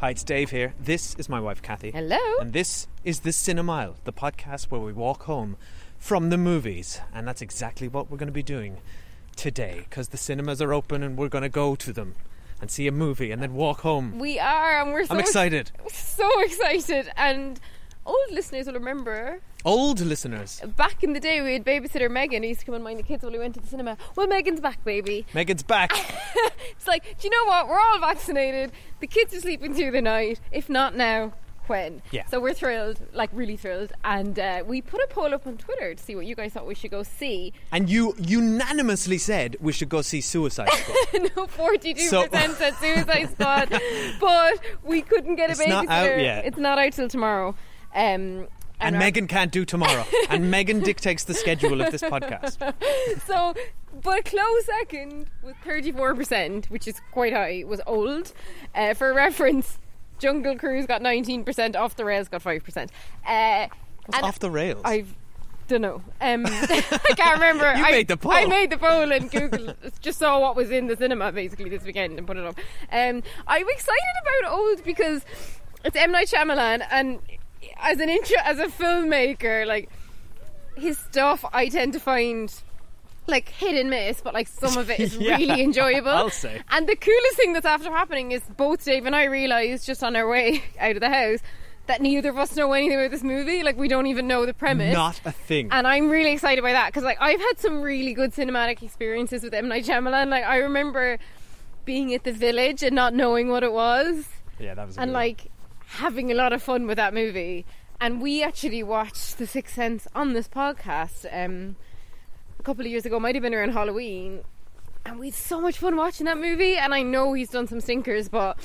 Hi, it's Dave here. This is my wife, Kathy. Hello. And this is the Cinemile, the podcast where we walk home from the movies. And that's exactly what we're going to be doing today, because the cinemas are open and we're going to go to them and see a movie and then walk home. We are, and I'm excited. So excited. And old listeners will remember. Old listeners. Back in the day, we had babysitter Megan who used to come and mind the kids while we went to the cinema. Well, Megan's back, baby. Megan's back. It's like, do you know what? We're all vaccinated. The kids are sleeping through the night. If not now, when? Yeah. So we're thrilled, like really thrilled. And we put a poll up on Twitter to see what you guys thought we should go see. And you unanimously said we should go see Suicide Squad. No, 42% said Suicide Squad. But we couldn't get a babysitter. It's not out yet. It's not out till tomorrow. And Megan can't do tomorrow. And Megan dictates the schedule of this podcast. So, but a close second with 34%, which is quite high, was Old. For reference, Jungle Cruise got 19%, Off the Rails got 5%. What's Off the Rails? I don't know. I can't remember. You made the poll. I made the poll and Googled, just saw what was in the cinema basically this weekend and put it up. I'm excited about Old because it's M. Night Shyamalan, and as a filmmaker, like, his stuff I tend to find like hit and miss, but like some of it is really enjoyable. I'll say. And the coolest thing that's after happening is both Dave and I realised just on our way out of the house that neither of us know anything about this movie. Like, we don't even know the premise. Not a thing. And I'm really excited by that because, like, I've had some really good cinematic experiences with M. Night Shyamalan. Like, I remember being at The Village and not knowing what it was. Yeah, that was a good one. Like, having a lot of fun with that movie. And we actually watched The Sixth Sense on this podcast a couple of years ago, might have been around Halloween, and we had so much fun watching that movie. And I know he's done some sinkers, but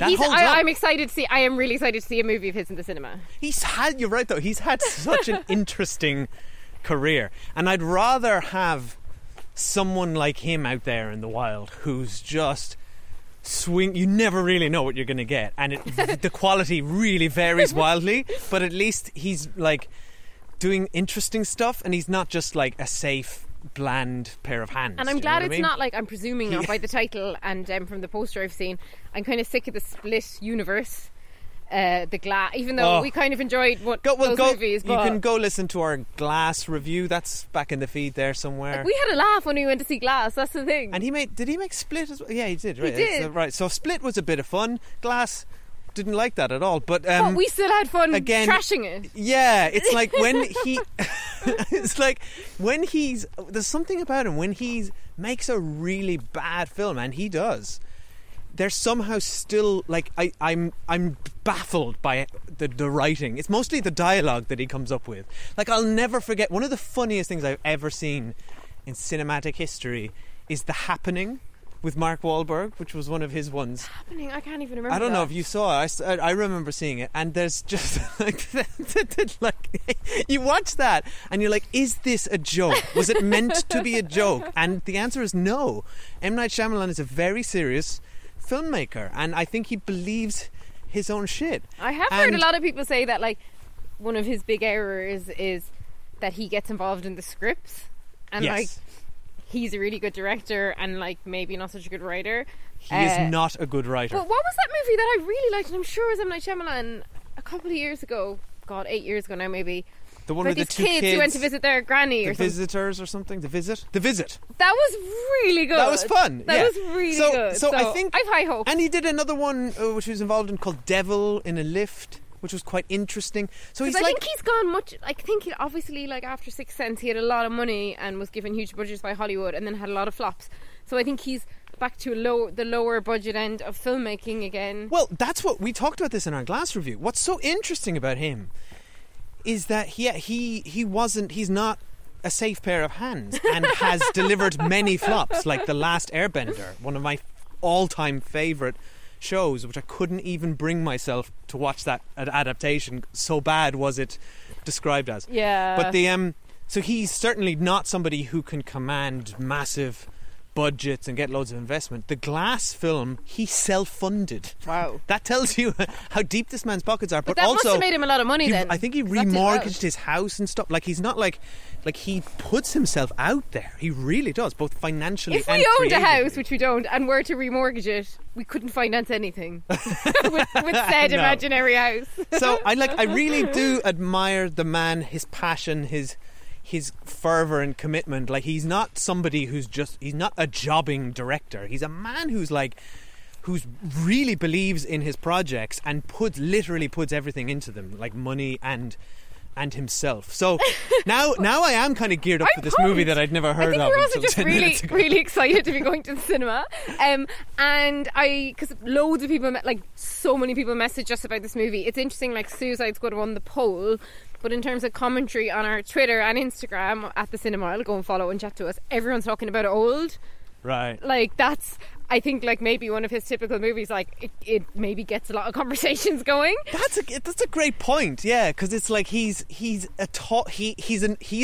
I'm excited to see. I am really excited to see a movie of his in the cinema. You're right though, he's had such an interesting career, and I'd rather have someone like him out there in the wild who's just you never really know what you're going to get, and the quality really varies wildly. But at least he's like doing interesting stuff, and he's not just like a safe, bland pair of hands. And I'm glad it's not like, I'm presuming not by the title and from the poster I've seen, I'm kind of sick of the Split universe, the Glass. Even though we kind of enjoyed those movies, but you can go listen to our Glass review. That's back in the feed there somewhere. Like, we had a laugh when we went to see Glass. That's the thing. And did he make Split as well? Yeah, he did. Right, he did. Right. So Split was a bit of fun. Glass didn't like that at all. But we still had fun again, trashing it. Yeah, it's like when he, it's like when he's, there's something about him when he makes a really bad film, and he does. They're somehow still like I'm baffled by the writing. It's mostly the dialogue that he comes up with. Like, I'll never forget, one of the funniest things I've ever seen in cinematic history is The Happening with Mark Wahlberg, which was one of his ones. Happening, I can't even remember. I don't know if you saw it. I remember seeing it, and there's just like you watch that and you're like, is this a joke? Was it meant to be a joke? And the answer is no. M. Night Shyamalan is a very serious filmmaker, and I think he believes his own shit. I have heard a lot of people say that, like, one of his big errors is that he gets involved in the scripts, and like, he's a really good director and like maybe not such a good writer. He is not a good writer. But what was that movie that I really liked, and I'm sure it was M. Night Shyamalan, a couple of years ago, 8 years ago now maybe, The one with the two kids who went to visit their granny or something. The Visitors or something. The Visit. The Visit. That was really good. That was fun. That was really good. So I think... I have high hopes. And he did another one which he was involved in called Devil in a Lift, which was quite interesting. So he's I think he's gone much... I think he obviously, like after Sixth Sense, he had a lot of money and was given huge budgets by Hollywood and then had a lot of flops. So I think he's back to the lower budget end of filmmaking again. Well, that's what... We talked about this in our Glass review. What's so interesting about him... is that he's not a safe pair of hands and has delivered many flops, like The Last Airbender, one of my all-time favourite shows, which I couldn't even bring myself to watch that adaptation, so bad was it described as. Yeah. But the so he's certainly not somebody who can command massive budgets and get loads of investment. The Glass film, he self-funded. Wow. That tells you how deep this man's pockets are. But that also must have made him a lot of money then. I think he remortgaged his house and stuff. Like, he's not like he puts himself out there. He really does, both financially and creatively. If we owned a house, which we don't, and were to remortgage it, we couldn't finance anything with said imaginary house. So I really do admire the man, his passion, his fervour and commitment. Like, he's not somebody who's just... He's not a jobbing director. He's a man who's really believes in his projects and literally puts everything into them, like money and himself. So now I am kind of geared up for this movie that I'd never heard of. I think we're also just really, really excited to be going to the cinema. Because loads of people, like so many people, messaged us about this movie. It's interesting, like Suicide Squad won the poll, but in terms of commentary on our Twitter and Instagram at the Cinemile, go and follow and chat to us. Everyone's talking about Old. Right. Like that's, I think, like maybe one of his typical movies. Like it maybe gets a lot of conversations going. That's a great point. Yeah, because it's like he's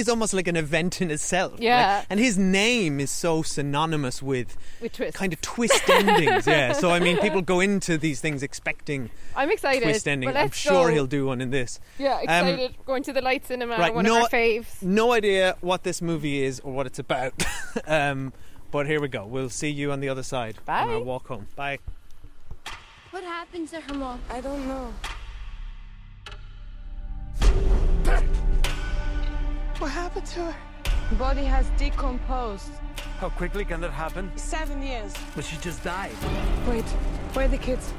almost like an event in itself. Yeah, like, and his name is so synonymous with twists. Kind of twist endings. Yeah, so I mean, people go into these things expecting. I'm excited. Twist ending. I'm sure he'll do one in this. Yeah, excited. Going to the Light Cinema. Right, one of our faves. No idea what this movie is or what it's about. But here we go. We'll see you on the other side. Bye. On our walk home. Bye. What happened to her mom? I don't know. What happened to her? The body has decomposed. How quickly can that happen? 7 years. But she just died. Wait, where are the kids?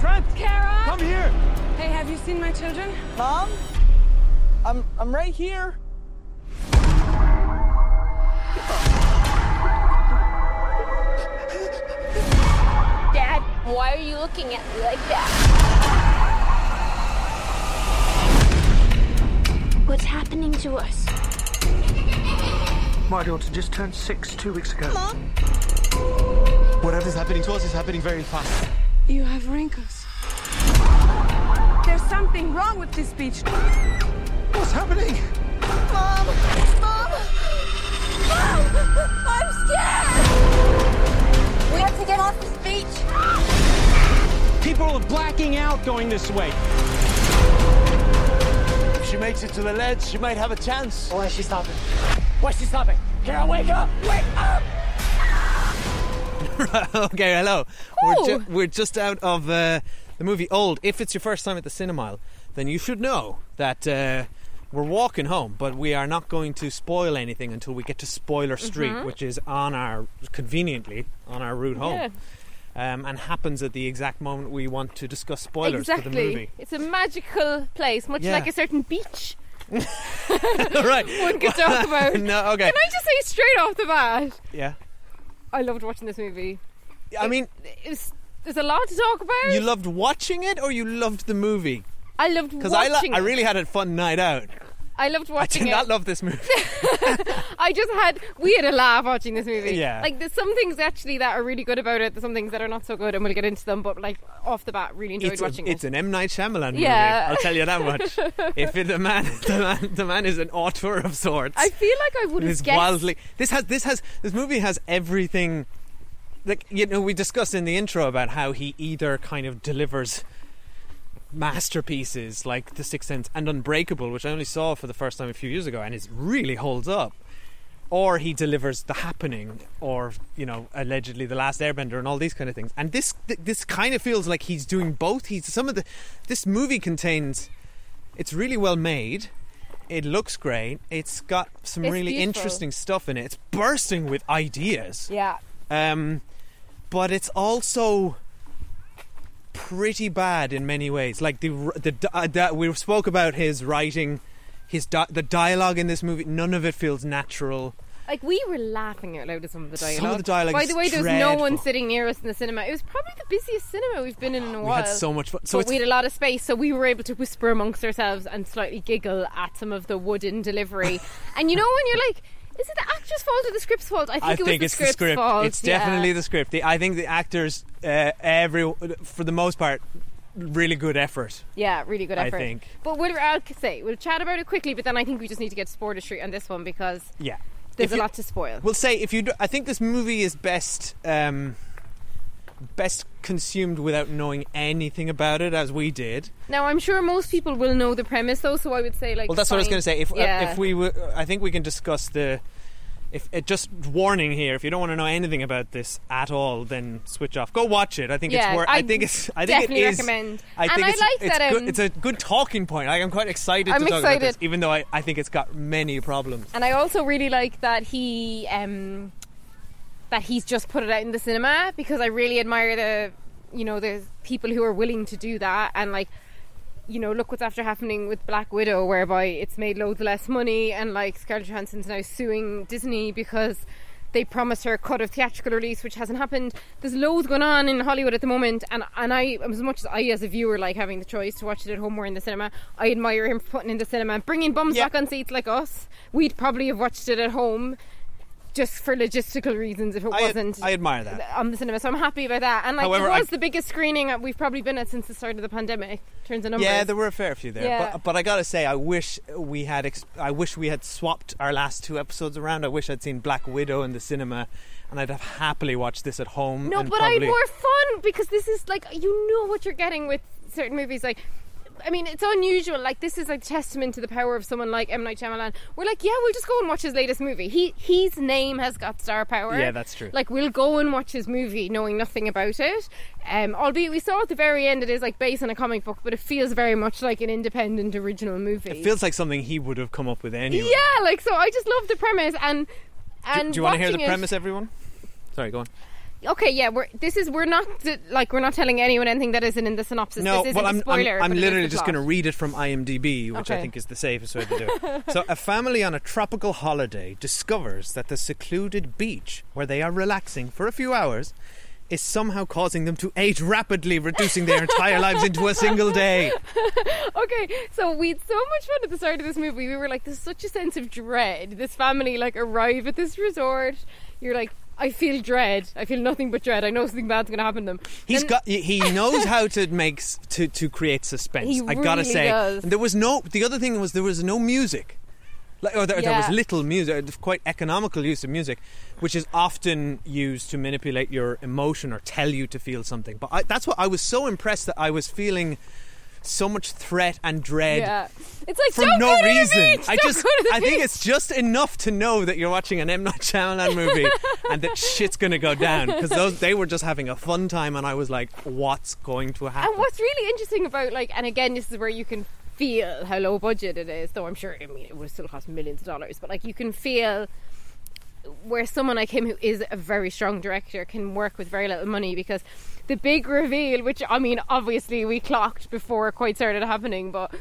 Trent! Kara! Come here! Hey, have you seen my children? Mom? I'm right here. Why are you looking at me like that? What's happening to us? My daughter just turned 6 2 weeks ago. Mom? Whatever's happening to us is happening very fast. You have wrinkles. There's something wrong with this beach. What's happening? Mom! Mom! Mom! I'm scared! We have to get off this beach! People are blacking out going this way. If she makes it to the ledge, she might have a chance. Why is she stopping? Kara, wake up! Wake up! Okay, hello. We're just out of the movie Old. If it's your first time at the Cinemile, then you should know that we're walking home, but we are not going to spoil anything until we get to Spoiler Street, which is conveniently on our route home. Yeah. And happens at the exact moment we want to discuss spoilers for the movie. It's a magical place, much like a certain beach. Right. One could talk about. No, okay. Can I just say straight off the bat? Yeah. I loved watching this movie. There's a lot to talk about. You loved watching it or you loved the movie? I loved watching it. Because I really had a fun night out. I loved watching it. I did not love this movie. We had a laugh watching this movie. Yeah. Like, there's some things actually that are really good about it. There's some things that are not so good, and we'll get into them. But like off the bat, really enjoyed watching it. It's an M. Night Shyamalan movie. Yeah. I'll tell you that much. The man is an auteur of sorts. I feel like I would have guessed. This movie has everything. Like, you know, we discussed in the intro about how he either kind of delivers masterpieces like The Sixth Sense and Unbreakable, which I only saw for the first time a few years ago, and it really holds up, or he delivers The Happening, or, you know, allegedly The Last Airbender, and all these kind of things. And this kind of feels like he's doing both. This movie contains, it's really well made, It looks great. It's got some really interesting stuff in it. It's bursting with ideas. Yeah. But it's also pretty bad in many ways. Like we spoke about his writing, the dialogue in this movie. None of it feels natural. Like, we were laughing out loud at some of the dialogue. Some of the dialogue. By the way, there was no one sitting near us in the cinema. It was probably the busiest cinema we've been in a while. We had so much fun. So we had a lot of space, so we were able to whisper amongst ourselves and slightly giggle at some of the wooden delivery. And you know when you're like, is it the actor's fault or the script's fault? I think it's the script's fault. It's definitely the script. I think the actors, for the most part, really good effort. Yeah, really good effort, I think. But we'll chat about it quickly, but then I think we just need to get to Spoiler Street on this one because... Yeah. There's a lot to spoil. We'll say I think this movie is best consumed without knowing anything about it, as we did. Now, I'm sure most people will know the premise, though. So I would say, like, well, that's what I was going to say. I think we can discuss the. Just warning here: if you don't want to know anything about this at all, then switch off. Go watch it. I think it is. It's a good talking point. Like, I'm quite excited to talk about this, even though I think it's got many problems. And I also really like that he's just put it out in the cinema, because I really admire the people who are willing to do that. And like, you know, look what's after happening with Black Widow, whereby it's made loads less money, and like Scarlett Johansson's now suing Disney because they promised her a cut of theatrical release, which hasn't happened. There's loads going on in Hollywood at the moment, and I, as much as I as a viewer like having the choice to watch it at home or in the cinema, I admire him putting in the cinema and bringing bums back on seats like us. We'd probably have watched it at home just for logistical reasons if it wasn't. I admire that on the cinema, so I'm happy about that. And like, however, it was the biggest screening we've probably been at since the start of the pandemic. Turns out numbers. Yeah, there were a fair few there. Yeah. But I gotta say, I wish we had swapped our last two episodes around. I wish I'd seen Black Widow in the cinema, and I'd have happily watched this at home. No, but I had more fun, because this is like, you know what you're getting with certain movies. Like, I mean, it's unusual. Like, this is a testament to the power of someone like M. Night Shyamalan. We're like, yeah, we'll just go and watch his latest movie. His name has got star power. Yeah, that's true. Like, we'll go and watch his movie knowing nothing about it. Albeit we saw at the very end it is like based on a comic book, but it feels very much like an independent original movie. It feels like something he would have come up with anyway. Yeah, like, so I just love the premise. And do you want to hear the premise, everyone? Sorry, go on. Okay, yeah, we're not telling anyone anything that isn't in the synopsis. No, this isn't a spoiler. I'm literally just going to read it from IMDb, which I think is the safest way to do it. So, a family on a tropical holiday discovers that the secluded beach where they are relaxing for a few hours is somehow causing them to age rapidly, reducing their entire lives into a single day. Okay, so we had so much fun at the start of this movie. We were like, there's such a sense of dread. This family, like, arrive at this resort. You're like, I feel dread. I feel nothing but dread. I know something bad's going to happen to them. He knows how to create suspense. He really does. And the other thing was there was no music. There was little music, quite economical use of music, which is often used to manipulate your emotion or tell you to feel something. But that's what I was so impressed, that I was feeling so much threat and dread. Yeah. It's like, for no reason. I think it's just enough to know that you're watching an M. Night Shyamalan movie and that shit's going to go down, because they were just having a fun time, and I was like, what's going to happen? And what's really interesting about, like, and again, this is where you can feel how low budget it is, though I'm sure, I mean, it would still cost millions of dollars, but like, you can feel where someone like him, who is a very strong director, can work with very little money, because the big reveal, which, I mean, obviously we clocked before it quite started happening, but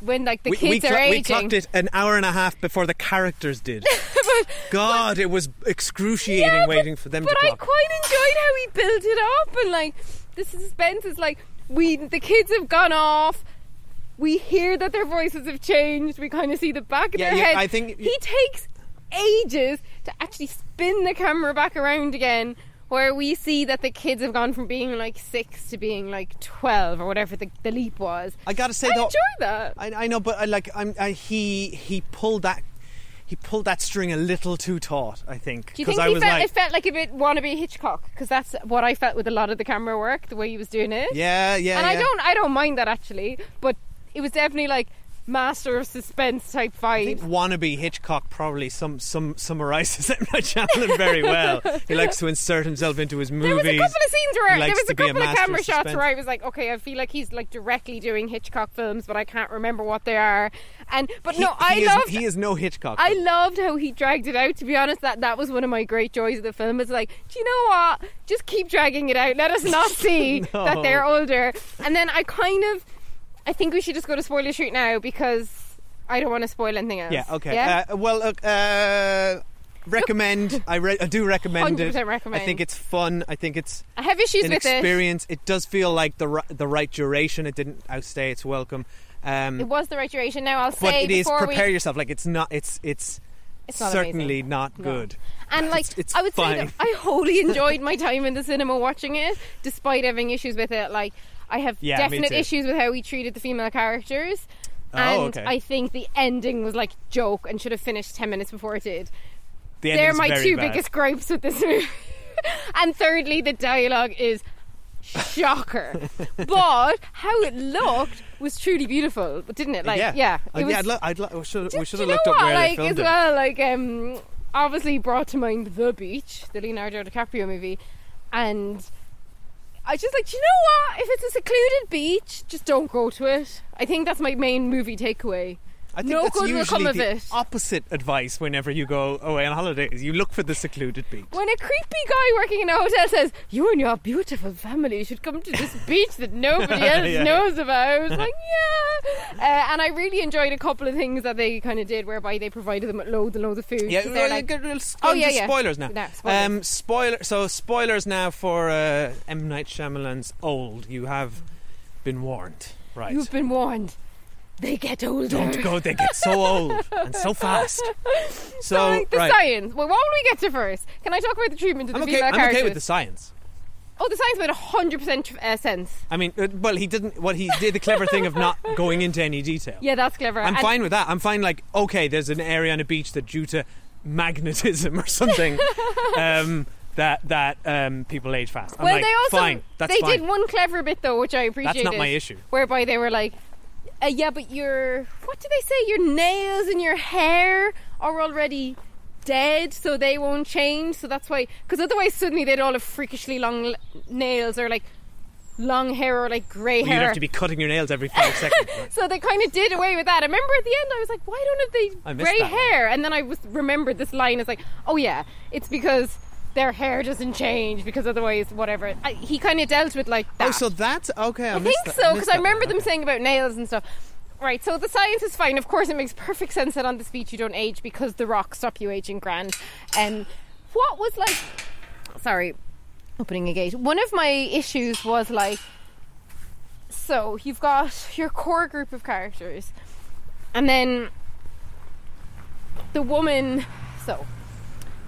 when like the kids are aging, we clocked it an hour and a half before the characters did. God, it was excruciating waiting for them to clock. But I quite enjoyed how he built it up, and like, the suspense is like, the kids have gone off. We hear that their voices have changed. We kind of see the back of their head. I think he takes ages to actually spin the camera back around again, where we see that the kids have gone from being like 6 to being like 12 or whatever the leap was. I gotta say, I enjoyed that. I know, but he pulled that string a little too taut, I think. Do you think it felt like a bit wannabe Hitchcock? Because that's what I felt with a lot of the camera work, the way he was doing it. Yeah, yeah. And I don't mind that, actually, but it was definitely like, master of suspense type vibe. I think wannabe Hitchcock probably summarises M. Night Shyamalan very well. He likes to insert himself into his movies. There was a couple of scenes where there was a couple of camera shots where I was like, okay, I feel like he's like directly doing Hitchcock films, but I can't remember what they are. And he is no Hitchcock. I loved how he dragged it out. To be honest, that was one of my great joys of the film. It's like, do you know what? Just keep dragging it out. Let us not see that they're older. And then I think we should just go to spoiler street now because I don't want to spoil anything else. Yeah, okay. Yeah? Recommend. I do recommend it. 100% recommend. I think it's fun. I think it's. I have issues with it. Experience. It does feel like the right duration. It didn't outstay its welcome. It was the right duration. Now I'll say, but it is. Prepare yourself. Like it's not. It's not certainly amazing. Not good. No. And like it's I would fine. Say, that I wholly enjoyed my time in the cinema watching it, despite having issues with it. Like. I have definite issues with how he treated the female characters. And I think the ending was like a joke and should have finished 10 minutes before it did. They're my two biggest gripes with this movie. And thirdly, the dialogue is shocker. But how it looked was truly beautiful, didn't it? Like, yeah. We should have looked up where they filmed it. As well, obviously brought to mind The Beach, the Leonardo DiCaprio movie. And... I just do you know what? If it's a secluded beach, just don't go to it. I think that's my main movie takeaway. I think that's usually the opposite advice whenever you go away on holidays. You look for the secluded beach. When a creepy guy working in a hotel says, you and your beautiful family should come to this beach that nobody else knows about. I was like, and I really enjoyed a couple of things that they kind of did whereby they provided them with loads and loads of food. Yeah, they're spoilers now. No, spoilers. Spoilers now for M. Night Shyamalan's Old. You have been warned. Right. You've been warned. They get older. Don't go. They get so old and so fast. So the science. Well, what would we get to first? Can I talk about the treatment of the female characters? I'm okay with the science. Oh, the science made 100% sense. I mean, he didn't. Well, he did the clever thing of not going into any detail. Yeah, that's clever. I'm fine with that. I'm fine. There's an area on a beach that, due to magnetism or something. That people age fast. I'm they did one clever bit though, which I appreciate. That's not my issue. Whereby they were like. Yeah, but what do they say? Your nails and your hair are already dead, so they won't change. So that's why, because otherwise suddenly they'd all have freakishly long nails or long hair or grey hair. You'd have to be cutting your nails every 5 seconds. Right? So they kind of did away with that. I remember at the end I was like, why don't have they grey hair? And then I remembered this line as it's because their hair doesn't change because otherwise whatever. He kind of dealt with that. Oh, so that's okay. I think so because I remember them saying about nails and stuff. Right, so the science is fine. Of course it makes perfect sense that on this beach you don't age because the rocks stop you aging grand. And what was sorry, opening a gate. One of my issues was so you've got your core group of characters and then the woman. So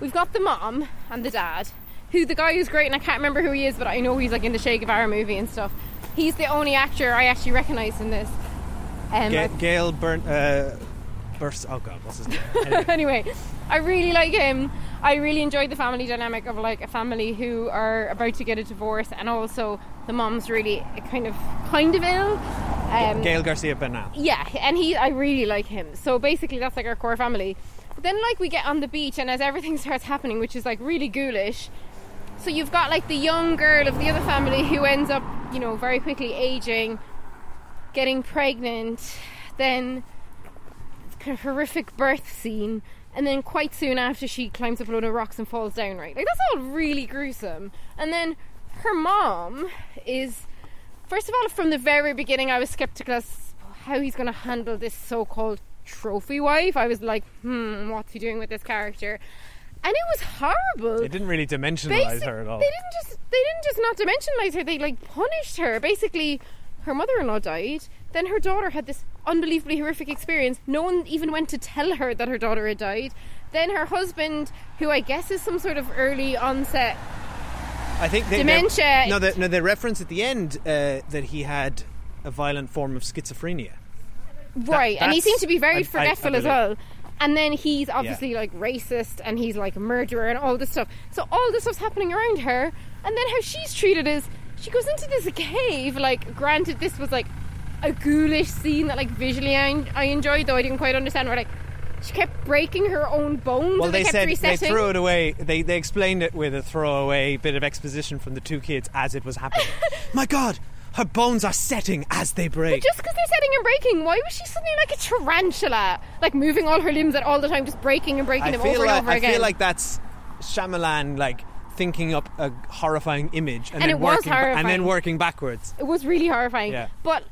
we've got the mom and the dad, who the guy who's great, and I can't remember who he is, but I know he's in the Che Guevara movie and stuff. He's the only actor I actually recognise in this. Gael what's his name? Anyway, I really like him. I really enjoyed the family dynamic of a family who are about to get a divorce, and also the mom's really kind of ill. Gael García Bernal. Yeah, and I really like him. So basically, that's our core family. Then we get on the beach and as everything starts happening, which is really ghoulish, so you've got the young girl of the other family who ends up very quickly aging, getting pregnant, then kind of horrific birth scene, and then quite soon after she climbs up a load of rocks and falls down, right? That's all really gruesome. And then her mom is, first of all, from the very beginning I was sceptical as how he's going to handle this so-called trophy wife. I was like, what's he doing with this character? And it was horrible. They didn't really dimensionalize her at all. They didn't just not dimensionalize her, they punished her. Basically, her mother-in-law died, then her daughter had this unbelievably horrific experience. No one even went to tell her that her daughter had died. Then her husband, who I guess is some sort of early onset dementia. They reference at the end that he had a violent form of schizophrenia. Right, and he seemed to be very forgetful as well. And then he's obviously racist and he's a murderer and all this stuff. So all this stuff's happening around her, and then how she's treated is she goes into this cave. Granted, this was a ghoulish scene that, like, visually I enjoyed, though I didn't quite understand. Where, like, she kept breaking her own bones. Well, they kept said resetting. They threw it away. They explained it with a throwaway bit of exposition from the two kids as it was happening. My God, her bones are setting as they break. But just because they're setting and breaking, why was she suddenly like a tarantula, like moving all her limbs at all the time, just breaking and breaking them over and over again? I feel like that's Shyamalan, like, thinking up a horrifying image and then working horrifying. And then working backwards. It was really horrifying. Yeah. But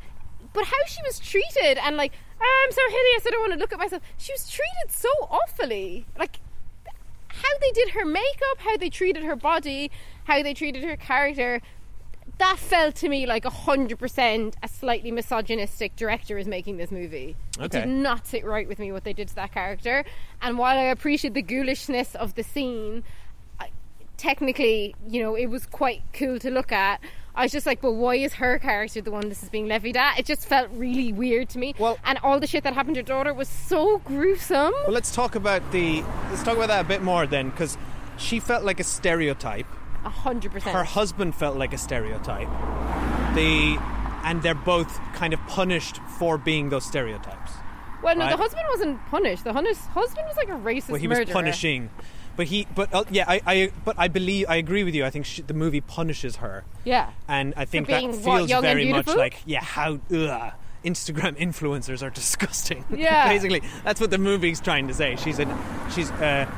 how she was treated and like, I'm so hideous, I don't want to look at myself. She was treated so awfully. Like, how they did her makeup, how they treated her body, how they treated her character, that felt to me like 100% a slightly misogynistic director is making this movie. Okay. It did not sit right with me what they did to that character. And while I appreciate the ghoulishness of the scene, technically, you know, it was quite cool to look at. I was just like, but why is her character the one this is being levied at? It just felt really weird to me. Well, and all the shit that happened to her daughter was so gruesome. Well, let's talk about that a bit more then, because she felt like a stereotype. 100%. Her husband felt like a stereotype. They're both kind of punished for being those stereotypes. Well, no, right? The husband wasn't punished. The husband was like a racist murderer. Well, he was punishing. But I believe I agree with you. I think the movie punishes her. Yeah. And I think that feels very much like how Instagram influencers are disgusting. Yeah. Basically, that's what the movie's trying to say. She's that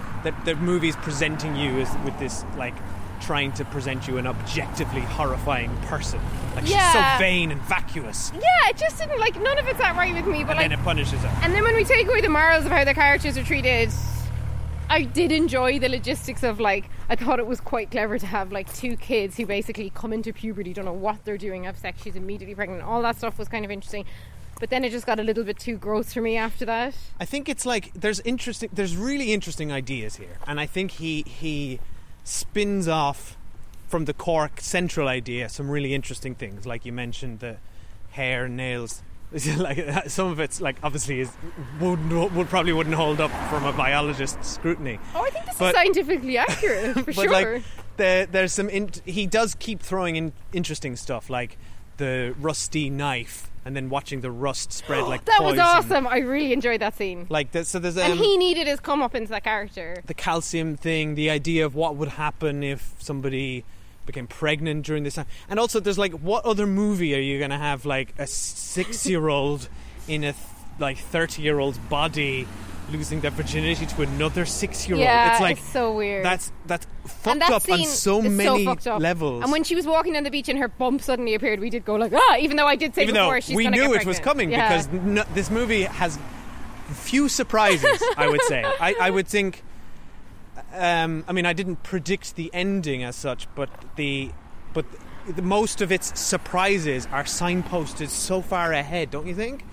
the movie's presenting you as with this, like, trying to present you an objectively horrifying person. Like, she's so vain and vacuous. Yeah, it just didn't, like, none of it's that right with me. But then it punishes her. And then when we take away the morals of how the characters are treated, I did enjoy the logistics of, like, I thought it was quite clever to have, like, two kids who basically come into puberty, don't know what they're doing, have sex, she's immediately pregnant. All that stuff was kind of interesting. But then it just got a little bit too gross for me after that. I think it's like, there's really interesting ideas here. And I think he spins off from the core central idea some really interesting things. Like you mentioned, the hair, nails. Like, some of it's like obviously probably wouldn't hold up from a biologist's scrutiny. Oh, I think this is scientifically accurate for but sure. Like, there's some. He does keep throwing in interesting stuff, like the rusty knife, and then watching the rust spread like that poison. That was awesome. I really enjoyed that scene. Like, there's and he needed his come up into that character. The calcium thing, the idea of what would happen if somebody became pregnant during this time. And also there's like, what other movie are you going to have like a 6-year-old in a 30-year-old's body losing their virginity to another 6-year-old? Yeah, it's like, it's so weird. That's fucked that up on so many levels. And when she was walking on the beach and her bump suddenly appeared, we did go like, even though I did say before she's going to get pregnant. We knew it was coming because this movie has few surprises, I would say. I would think... I mean, I didn't predict the ending as such, but most of its surprises are signposted so far ahead, don't you think?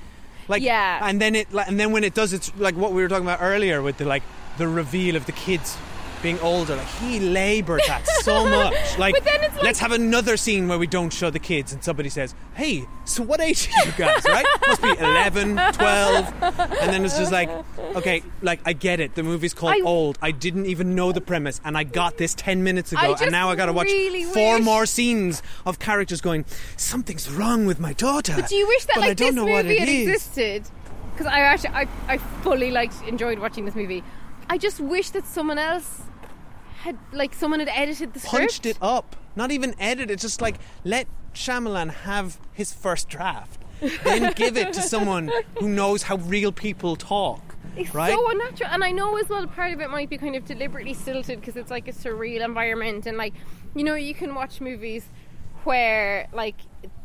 Like, yeah. And then when it does, it's like what we were talking about earlier with the reveal of the kids being older. Like, he laboured that so much. Like, but then it's like, let's have another scene where we don't show the kids, and somebody says, "Hey, so what age are you guys? Right? Must be 11, 12." And then it's just like, okay, like, I get it. The movie's called Old. I didn't even know the premise, and I got this 10 minutes ago, and now I got to watch four more scenes of characters going, "Something's wrong with my daughter." But do you wish that like this movie had existed? Because I actually, I fully enjoyed watching this movie. I just wish that someone else had edited the script. Punched it up. Not even edited. It's just like, let Shyamalan have his first draft. Then give it to someone who knows how real people talk. It's right? So unnatural. And I know as well part of it might be kind of deliberately stilted because it's like a surreal environment. And like, you know, you can watch movies where like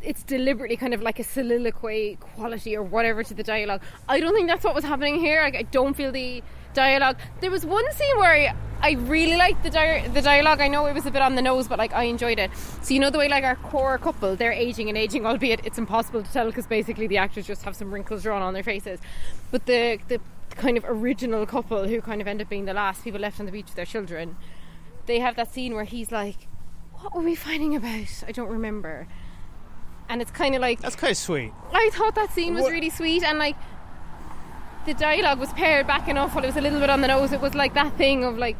it's deliberately kind of like a soliloquy quality or whatever to the dialogue. I don't think that's what was happening here. Like, I don't feel the dialogue. There was one scene where I really liked the dialogue. I know it was a bit on the nose, but like I enjoyed it. So you know the way like our core couple, they're aging and aging, albeit it's impossible to tell because basically the actors just have some wrinkles drawn on their faces. But the kind of original couple who kind of end up being the last people left on the beach with their children, they have that scene where he's like, "What were we fighting about? I don't remember." And it's kind of like, that's kind of sweet. I thought that scene was really sweet, and like the dialogue was pared back enough while it was a little bit on the nose. It was like that thing of like,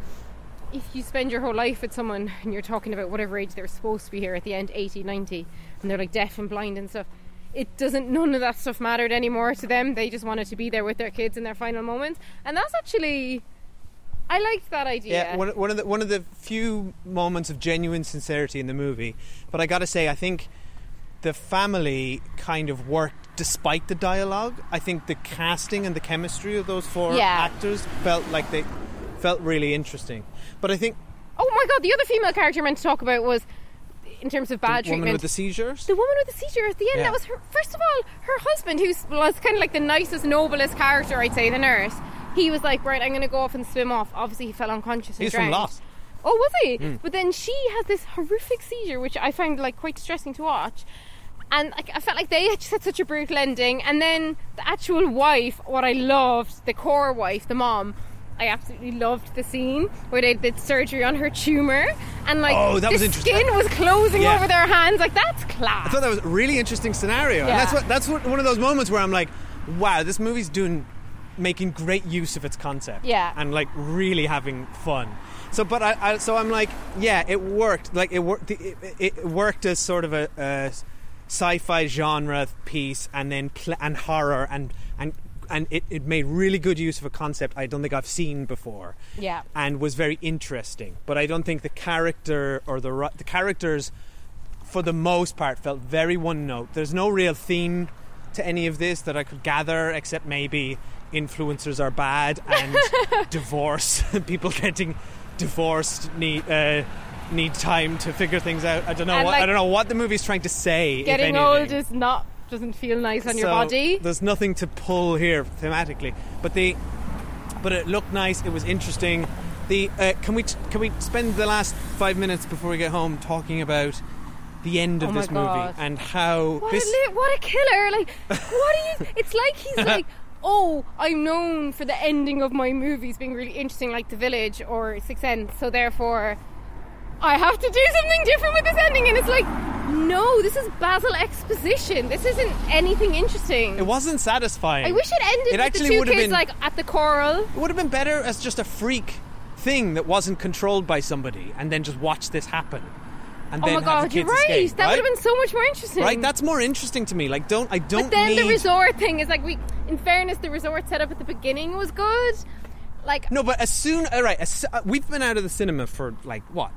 if you spend your whole life with someone and you're talking about whatever age they're supposed to be here at the end, 80, 90, and they're like deaf and blind and stuff, it doesn't, none of that stuff mattered anymore to them. They just wanted to be there with their kids in their final moments, and that's actually, I liked that idea. Yeah, one of the few moments of genuine sincerity in the movie. But I gotta say, I think the family kind of worked despite the dialogue. I think the casting and the chemistry of those four actors felt really interesting. But I think, oh my god, the other female character I meant to talk about was, in terms of bad treatment, the woman with the seizure at the end. That was her. First of all, her husband, who was kind of like the nicest, noblest character, I'd say, the nurse, he was like, right, I'm going to go off and swim off. Obviously he fell unconscious and drowned. He's from Lost. Oh, was he? But then she has this horrific seizure, which I found like quite distressing to watch, and I felt like they just had such a brutal ending. And then the actual wife, what I loved, the core wife, the mom, I absolutely loved the scene where they did surgery on her tumour, and like, oh, that was interesting. Skin was closing over their hands. Like, that's class. I thought that was a really interesting scenario. Yeah. And that's one of those moments where I'm like, wow, this movie's making great use of its concept. Yeah. And like really having fun. So, but so I'm like, yeah, it worked. Like it worked as sort of a sci-fi genre piece, and then and horror and it made really good use of a concept I don't think I've seen before. Yeah. And was very interesting. But I don't think the character or the characters, for the most part, felt very one note. There's no real theme to any of this that I could gather, except maybe influencers are bad and divorce. People getting divorced need time to figure things out. I don't know. I don't know what the movie's trying to say. Getting old is not. Doesn't feel nice on your body. There's nothing to pull here thematically, but it looked nice. It was interesting. Can we spend the last 5 minutes before we get home talking about the end of this movie and how what a killer! Like, what are you? It's like he's like, oh, I'm known for the ending of my movies being really interesting, like The Village or Sixth Sense. So therefore, I have to do something different with this ending. And it's like, no, this is Basil exposition. This isn't anything interesting. It wasn't satisfying. I wish it ended with the two kids like at the coral. It would have been better as just a freak thing that wasn't controlled by somebody, and then just watch this happen. And then, oh my god, you're right. Escape, that would have been so much more interesting. Right, that's more interesting to me. Like, But then the resort thing is like, in fairness, the resort setup at the beginning was good. Like, no, but we've been out of the cinema for like what?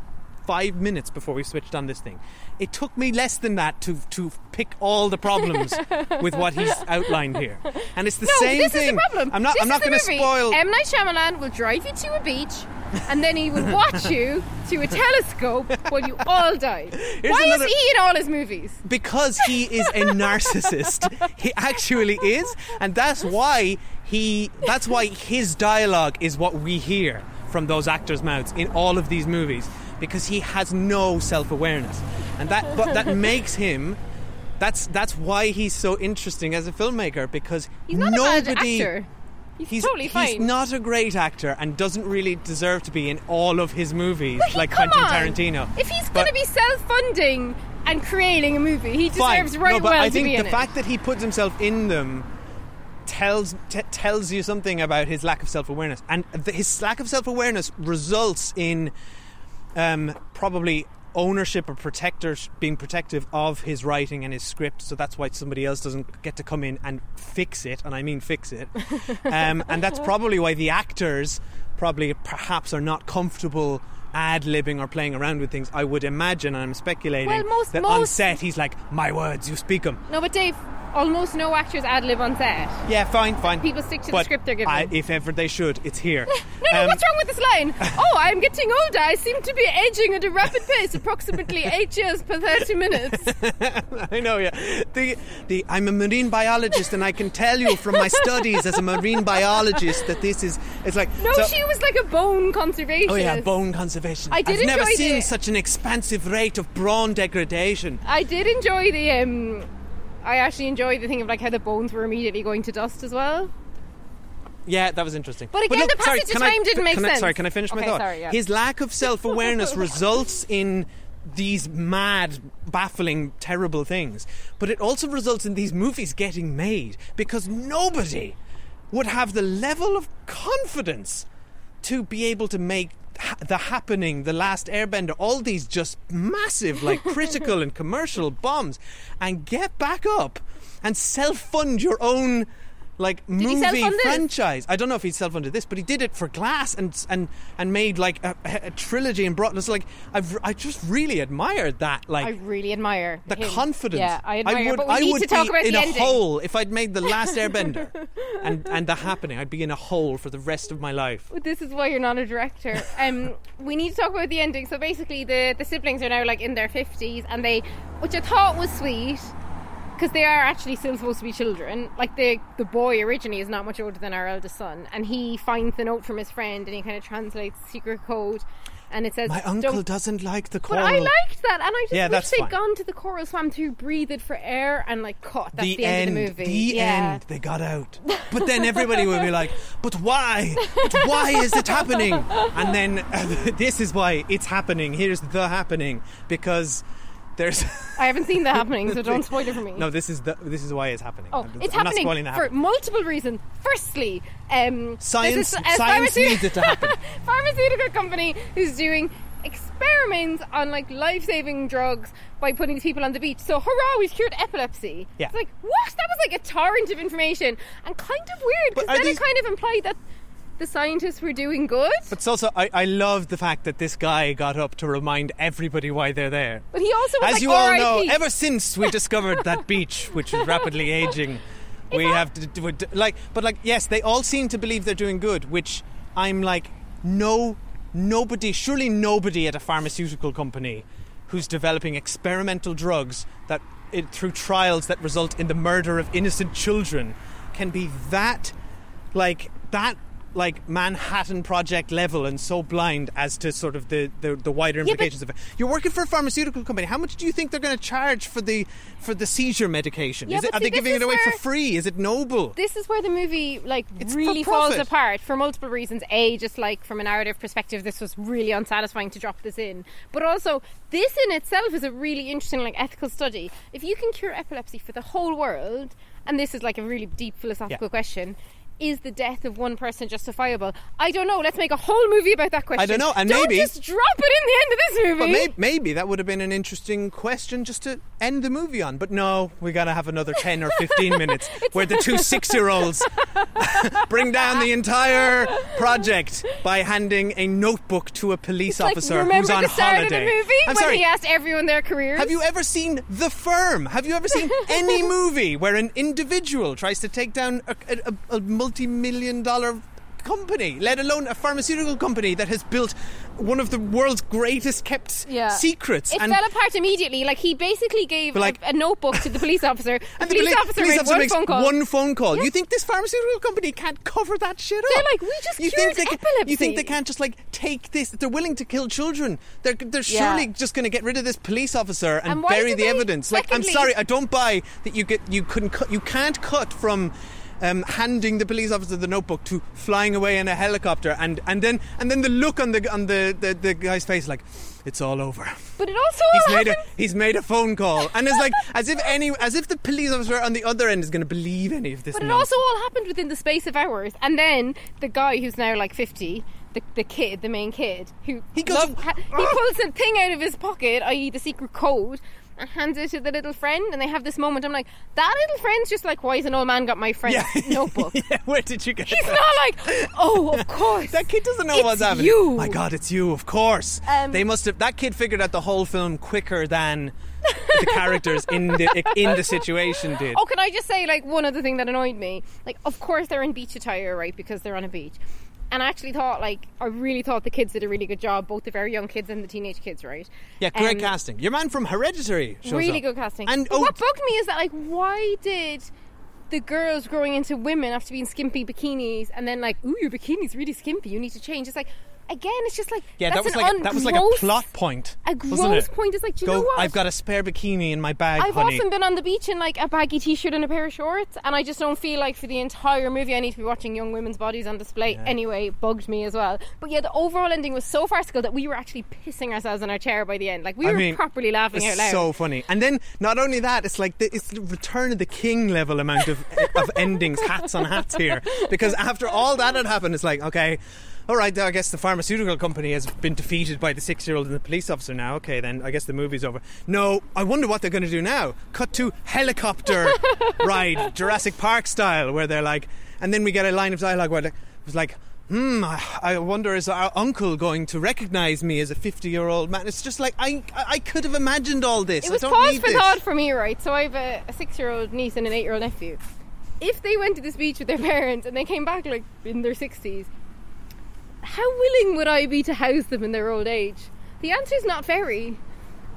5 minutes before we switched on this thing. It took me less than that to pick all the problems with what he's outlined here, and it's the same thing. Is the problem. I'm not going to spoil. M. Night Shyamalan will drive you to a beach, and then he will watch you through a telescope while you all die. Why is he in all his movies? Because he is a narcissist. He actually is, and that's why his dialogue is what we hear from those actors' mouths in all of these movies. Because he has no self-awareness, and that makes him. That's why he's so interesting as a filmmaker, because he's not a bad actor. He's totally fine. He's not a great actor and doesn't really deserve to be in all of his movies, like Quentin Tarantino. If he's going to be self-funding and creating a movie, he deserves to be in it. I think the fact that he puts himself in them tells you something about his lack of self-awareness, and his lack of self-awareness results in. Probably ownership or being protective of his writing and his script, so that's why somebody else doesn't get to come in and fix it, and I mean fix it. And that's probably why the actors perhaps are not comfortable ad-libbing or playing around with things, I would imagine, and I'm speculating on set he's like, my words, you speak them. No, but Dave, almost no actors ad-lib on set. Yeah, fine. People stick to the script they're given. If ever they should, it's here. No, what's wrong with this line? Oh, I'm getting older. I seem to be aging at a rapid pace, approximately 8 years per 30 minutes. I know, yeah. I'm a marine biologist, and I can tell you from my studies as a marine biologist that this is... It's like... No, she was like a bone conservationist. Oh, yeah, bone conservation. I've never seen such an expansive rate of brawn degradation. I did enjoy the... I actually enjoyed the thing of like how the bones were immediately going to dust as well. Yeah, that was interesting. But again, the passage of time didn't make sense. Sorry, can I finish my thought? Sorry, yeah. His lack of self-awareness results in these mad, baffling, terrible things. But it also results in these movies getting made, because nobody would have the level of confidence to be able to make The Happening, The Last Airbender, all these just massive, like, critical and commercial bombs, and get back up and self-fund your own, like, movie franchise. I don't know if he self-funded this, but he did it for Glass and made, like, a trilogy and brought us, like, I just really admired that. Like, I really admire the him. Confidence. Yeah, I admire. I would be in a hole if I'd made The Last Airbender and The Happening. I'd be in a hole for the rest of my life. Well, this is why you're not a director. We need to talk about the ending. So basically, the siblings are now, like, in their 50s, and they, which I thought was sweet, because they are actually still supposed to be children. Like, the boy originally is not much older than our eldest son, and he finds the note from his friend, and he kind of translates secret code, and it says, "My uncle doesn't like the coral." But I liked that, and I just wish they'd gone to the coral swam to breathe it for air, and like, cut. That's the end of the movie. The end. They got out, but then everybody would be like, "But why? But why is it happening?" And then this is why it's happening. Here's The Happening, because. I haven't seen The Happening, so don't spoil it for me. No, this is why it's happening. Oh, I'm not spoiling The Happening for multiple reasons. Firstly, science needs it to happen. Pharmaceutical company who's doing experiments on, like, life-saving drugs by putting these people on the beach. So hurrah, we've cured epilepsy. Yeah. It's like, what? That was like a torrent of information, and kind of weird, because then it kind of implied that the scientists were doing good. But it's also, I love the fact that this guy got up to remind everybody why they're there. But he also was, as like, you all know, ever since we discovered that beach, which is rapidly aging, we have to, like, but, like, yes, they all seem to believe they're doing good, which I'm like, surely nobody at a pharmaceutical company who's developing experimental drugs through trials that result in the murder of innocent children can be that Manhattan Project level and so blind as to sort of the wider implications of it. You're working for a pharmaceutical company. How much do you think they're going to charge for the seizure medication? Are they giving it away for free? Is it noble? This is where the movie, like, it's really falls apart for multiple reasons. A, just like from a narrative perspective, this was really unsatisfying to drop this in. But also, this in itself is a really interesting, like, ethical study. If you can cure epilepsy for the whole world, and this is like a really deep philosophical question, is the death of one person justifiable? I don't know. Let's make a whole movie about that question. I don't know. And maybe just drop it in the end of this movie. But maybe that would have been an interesting question just to end the movie on. But no, we got to have another 10 or 15 minutes where the two 6-year-olds bring down the entire project by handing a notebook to a police officer who's on holiday. Remember the start of the movie he asked everyone their careers? Have you ever seen The Firm? Have you ever seen any movie where an individual tries to take down a multi-million-dollar company, let alone a pharmaceutical company that has built one of the world's greatest kept secrets? It fell apart immediately. Like, he basically gave a notebook to the police officer. And the police officer makes one phone call. Yes. You think this pharmaceutical company can't cover that shit up? They're like, we just cured epilepsy. You think they can't just, like, take this? They're willing to kill children. They're surely just going to get rid of this police officer and bury the evidence. Secondly, like, I'm sorry, I don't buy that you can't cut from handing the police officer the notebook to flying away in a helicopter, and then the look on the guy's face, like, it's all over. But it also he's made a phone call, and it's like as if the police officer on the other end is going to believe any of this. But it also all happened within the space of hours, and then the guy who's now like 50. The main kid, who pulls a thing out of his pocket, i.e. the secret code, and hands it to the little friend, and they have this moment. I'm like, that little friend's just like, why has an old man got my friend's notebook? Yeah, where did you get that? He's not like, oh, of course. That kid doesn't know what's happening. You. My God, it's you, of course. That kid figured out the whole film quicker than the characters in the situation did. Oh, can I just say, like, one other thing that annoyed me? Like, of course they're in beach attire, right, because they're on a beach. And I actually thought, like, I really thought the kids did a really good job, both the very young kids and the teenage kids, right? Yeah, great casting. Your man from Hereditary shows really up. Good casting. And what bugged me is that, like, why did the girls growing into women have to be in skimpy bikinis, and then, like, ooh, your bikini's really skimpy, you need to change. It's like, again, it's just like, yeah, that was like a plot point. A gross point. It's like, do you know what? I've got a spare bikini in my bag. I've often been on the beach in like a baggy t-shirt and a pair of shorts, and I just don't feel like for the entire movie I need to be watching young women's bodies on display. Yeah. Anyway, it bugged me as well. But yeah, the overall ending was so farcical that we were actually pissing ourselves in our chair by the end. Like, we were properly laughing out loud. It's so funny. And then not only that, it's like it's the Return of the King level amount of endings, hats on hats here, because after all that had happened, it's like, okay, all right, I guess the pharmaceutical company has been defeated by the 6-year-old and the police officer now. Okay, then I guess the movie's over. No, I wonder what they're going to do now. Cut to helicopter ride, Jurassic Park style, where they're like, and then we get a line of dialogue where it was like, I wonder, is our uncle going to recognise me as a 50-year-old man? It's just like, I could have imagined all this. It was pause for thought for me, right? So I have a 6-year-old niece and an 8-year-old nephew. If they went to this beach with their parents and they came back like in their 60s, how willing would I be to house them in their old age? The answer is not very.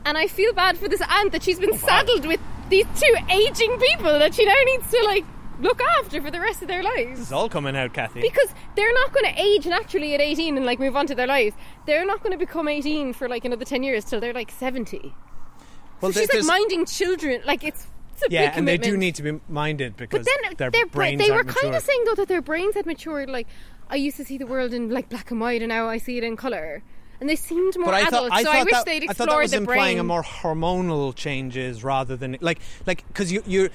And I feel bad for this aunt that she's been saddled with these two ageing people that she now needs to, like, look after for the rest of their lives. This is all coming out, Kathy. Because they're not going to age naturally at 18 and, like, move on to their lives. They're not going to become 18 for, like, another 10 years till they're, like, 70. Well, so she's minding children. Like, it's a big commitment. And they do need to be minded because their brains aren't mature. They were kind of saying, though, that their brains had matured. Like, I used to see the world in, like, black and white, and now I see it in colour. And they seemed more adult, so I wish they'd explored the brain. I thought that was implying a more hormonal changes rather than... Like, because your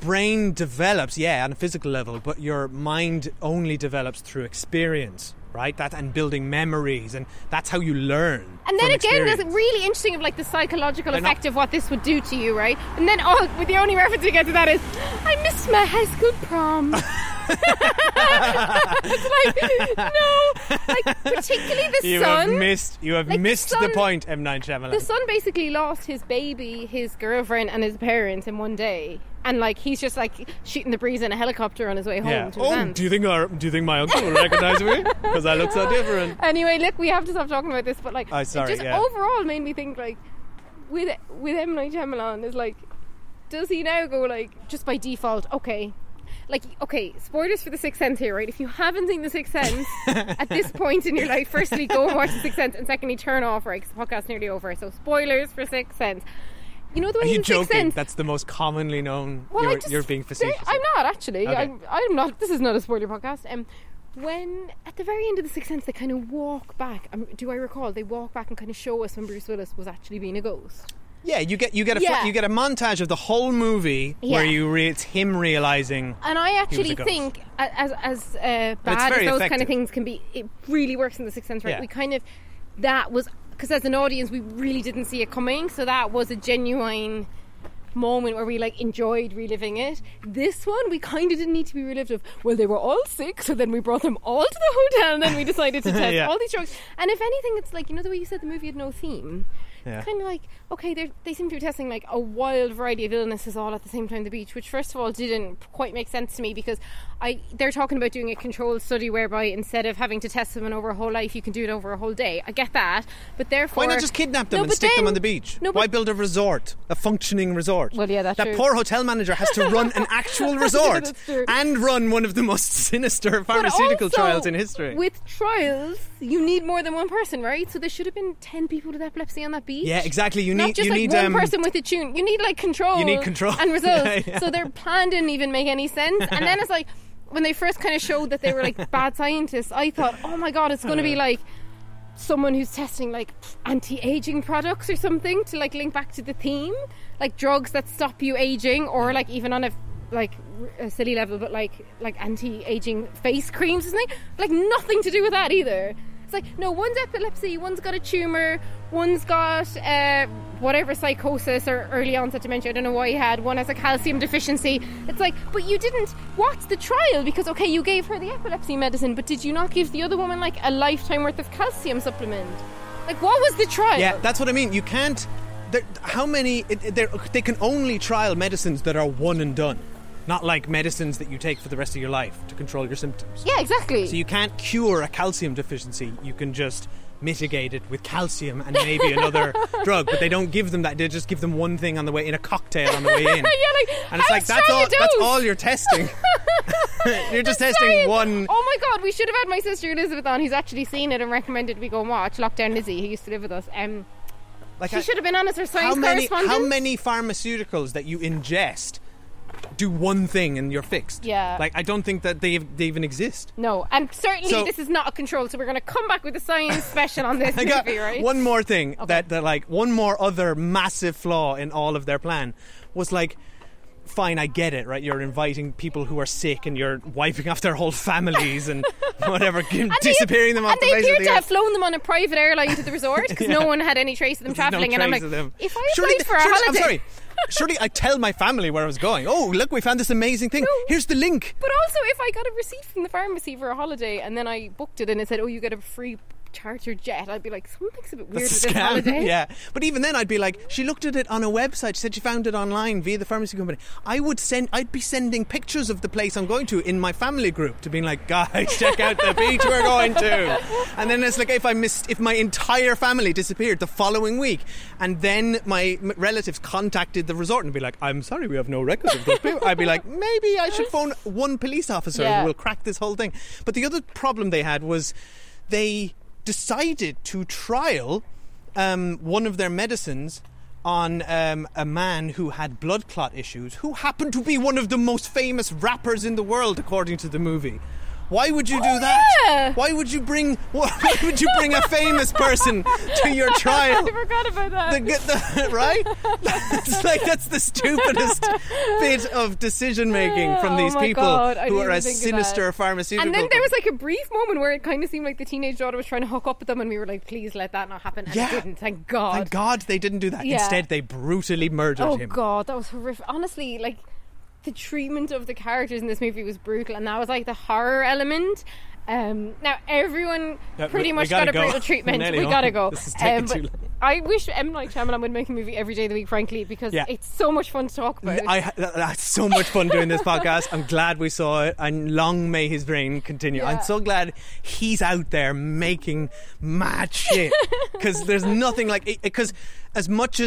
brain develops, on a physical level, but your mind only develops through experience, right? That and building memories, and that's how you learn. And then again, there's really interesting of like the psychological effect of what this would do to you, right? And then the only reference we get to that is, I missed my high school prom. It's like, no, like particularly the son. You have missed the point, M. Night Shyamalan. The son basically lost his baby, his girlfriend, and his parents in one day. And like he's just like shooting the breeze in a helicopter on his way home. Yeah. To do you think my uncle will recognise me because I look so different? Anyway, look, we have to stop talking about this. But like, overall made me think like with M. Night Shyamalan is like, does he now go like just by default? Okay, spoilers for The Sixth Sense here, right? If you haven't seen The Sixth Sense at this point in your life, firstly, go and watch The Sixth Sense, and secondly, turn off, right? Because the podcast's nearly over. So spoilers for Sixth Sense. You know the way. Are you joking? Sixth Sense, that's the most commonly known. Well, you're being facetious. I'm not actually. Okay. I'm not. This is not a spoiler podcast. When at the very end of The Sixth Sense, they kind of walk back. Do I recall? They walk back and kind of show us when Bruce Willis was actually being a ghost. Yeah, you get a montage of the whole movie where it's him realizing. And I actually think as bad as those effective kind of things can be, it really works in The Sixth Sense, right? Yeah. We kind of because as an audience we really didn't see it coming, so that was a genuine moment where we like enjoyed reliving it. This one we kind of didn't need to be relived of. Well, they were all sick, so then we brought them all to the hotel, and then we decided to test all these drugs. And if anything, it's like, you know the way you said the movie had no theme. Yeah. It's kind of like, okay, they seem to be testing like a wild variety of illnesses all at the same time on the beach, which first of all didn't quite make sense to me because they're talking about doing a controlled study whereby instead of having to test someone over a whole life, you can do it over a whole day. I get that, but therefore... Why not just kidnap them and stick them on the beach? Why build a resort? A functioning resort? Well, yeah, that's true. That poor hotel manager has to run an actual resort and run one of the most sinister pharmaceutical trials in history. With trials, you need more than one person, right? So there should have been 10 people with epilepsy on that beach. Yeah, exactly. You need one person with a tune. You need like control. You need control and results. Yeah. So their plan didn't even make any sense. And then it's like when they first kind of showed that they were like bad scientists, I thought, oh my god, it's going to be like someone who's testing like anti-aging products or something to like link back to the theme, like drugs that stop you aging, or like even on a silly level, but like anti-aging face creams or something. Like nothing to do with that either. Like, no, one's epilepsy, one's got a tumour, one's got whatever psychosis or early onset dementia, I don't know why he had, one has a calcium deficiency. It's like, but you didn't watch the trial because, okay, you gave her the epilepsy medicine, but did you not give the other woman like a lifetime worth of calcium supplement? Like, what was the trial? Yeah, that's what I mean. You can't, they can only trial medicines that are one and done. Not like medicines that you take for the rest of your life to control your symptoms. Yeah, exactly. So you can't cure a calcium deficiency. You can just mitigate it with calcium and maybe another drug. But they don't give them that. They just give them one thing on the way in, a cocktail on the way in. Yeah, like, and it's like, that's all you're testing. You're just testing one. Oh my God, we should have had my sister Elizabeth on, who's actually seen it and recommended we go and watch Lockdown Lizzie, who used to live with us. She should have been on as her science correspondent. How many pharmaceuticals that you ingest do one thing and you're fixed? Yeah. Like, I don't think that they even exist. No, and certainly this is not a control, so we're going to come back with a science special on this movie, right? One more thing, okay. That, like, one more other massive flaw in all of their plan was, like, fine, I get it, right? You're inviting people who are sick and you're wiping off their whole families and whatever, and disappearing them off the face of the earth. And they appeared to have flown them on a private airline to the resort because no one had any trace of them travelling. No, and I'm like, if I applied for a holiday... I'm sorry. Surely I tell my family where I was going. Oh, look, we found this amazing thing. No, here's the link. But also, if I got a receipt from the pharmacy for a holiday and then I booked it and it said, oh, you get a free charter jet, I'd be like, something's a bit weird with this holiday. Yeah, but even then I'd be like, she looked at it on a website, she said she found it online via the pharmacy company. I'd be sending pictures of the place I'm going to in my family group to being like, guys, check out the beach we're going to. And then it's like, if my entire family disappeared the following week and then my relatives contacted the resort and be like, I'm sorry, we have no records of those people, I'd be like, maybe I should phone one police officer who will crack this whole thing. But the other problem they had was they decided to trial one of their medicines on a man who had blood clot issues, who happened to be one of the most famous rappers in the world, according to the movie. Why would you do that? Yeah. Why would you bring a famous person to your trial? I forgot about that. Right? It's like, that's the stupidest bit of decision making from these people who are a sinister pharmaceutical. And then there was like a brief moment where it kind of seemed like the teenage daughter was trying to hook up with them, and we were like, please let that not happen. And it didn't. Thank God. Thank God they didn't do that. Yeah. Instead, they brutally murdered him. Oh God, that was horrific. Honestly, like, the treatment of the characters in this movie was brutal, and that was like the horror element. Now everyone pretty much got a brutal treatment. We gotta go. This is taking too long. I wish M. Night Shyamalan would make a movie every day of the week, frankly, because it's so much fun to talk about. That's so much fun doing this podcast. I'm glad we saw it, and long may his reign continue. I'm so glad he's out there making mad shit, because there's nothing like it. Because as much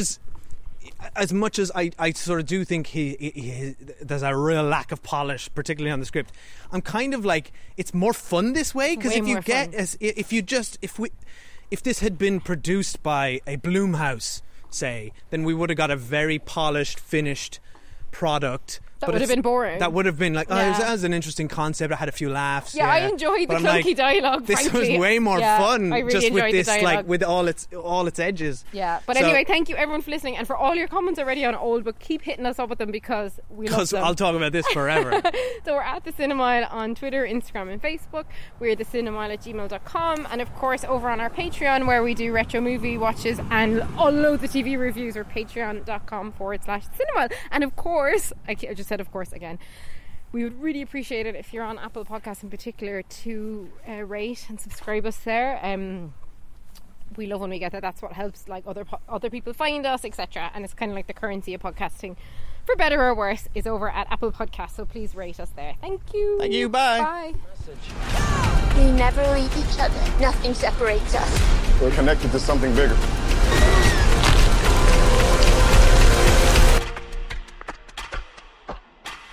as I sort of do think he there's a real lack of polish, particularly on the script, I'm kind of like, it's more fun this way, because if this had been produced by a Blumhouse, say, then we would have got a very polished, finished product. That would have been boring. That would have been like, that was an interesting concept. I had a few laughs. Yeah, I enjoyed the clunky dialogue. This was way more fun. I really just enjoyed with this, the like with all its edges. Yeah, but anyway, thank you everyone for listening and for all your comments already on Old. But keep hitting us up with them because we love them. Because I'll talk about this forever. So we're at the Cinemile on Twitter, Instagram, and Facebook. We're the Cinemile@gmail.com, and of course over on our Patreon, where we do retro movie watches and all loads of TV reviews. We're patreon.com/Cinemile, and of course I just said of course again, we would really appreciate it if you're on Apple Podcasts in particular to rate and subscribe us there. We love when we get that. That's what helps like other people find us, etc. And it's kind of like the currency of podcasting, for better or worse, is over at Apple Podcasts, so please rate us there. Thank you. Bye. We never leave each other. Nothing separates us. We're connected to something bigger.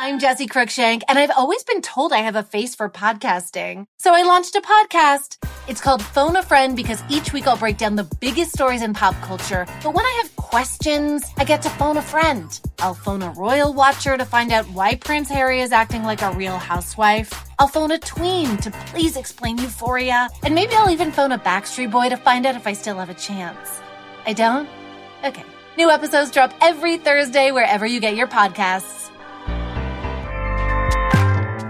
I'm Jessi Cruikshank, and I've always been told I have a face for podcasting. So I launched a podcast. It's called Phone a Friend, because each week I'll break down the biggest stories in pop culture. But when I have questions, I get to phone a friend. I'll phone a royal watcher to find out why Prince Harry is acting like a real housewife. I'll phone a tween to please explain Euphoria. And maybe I'll even phone a Backstreet Boy to find out if I still have a chance. I don't? Okay. New episodes drop every Thursday wherever you get your podcasts.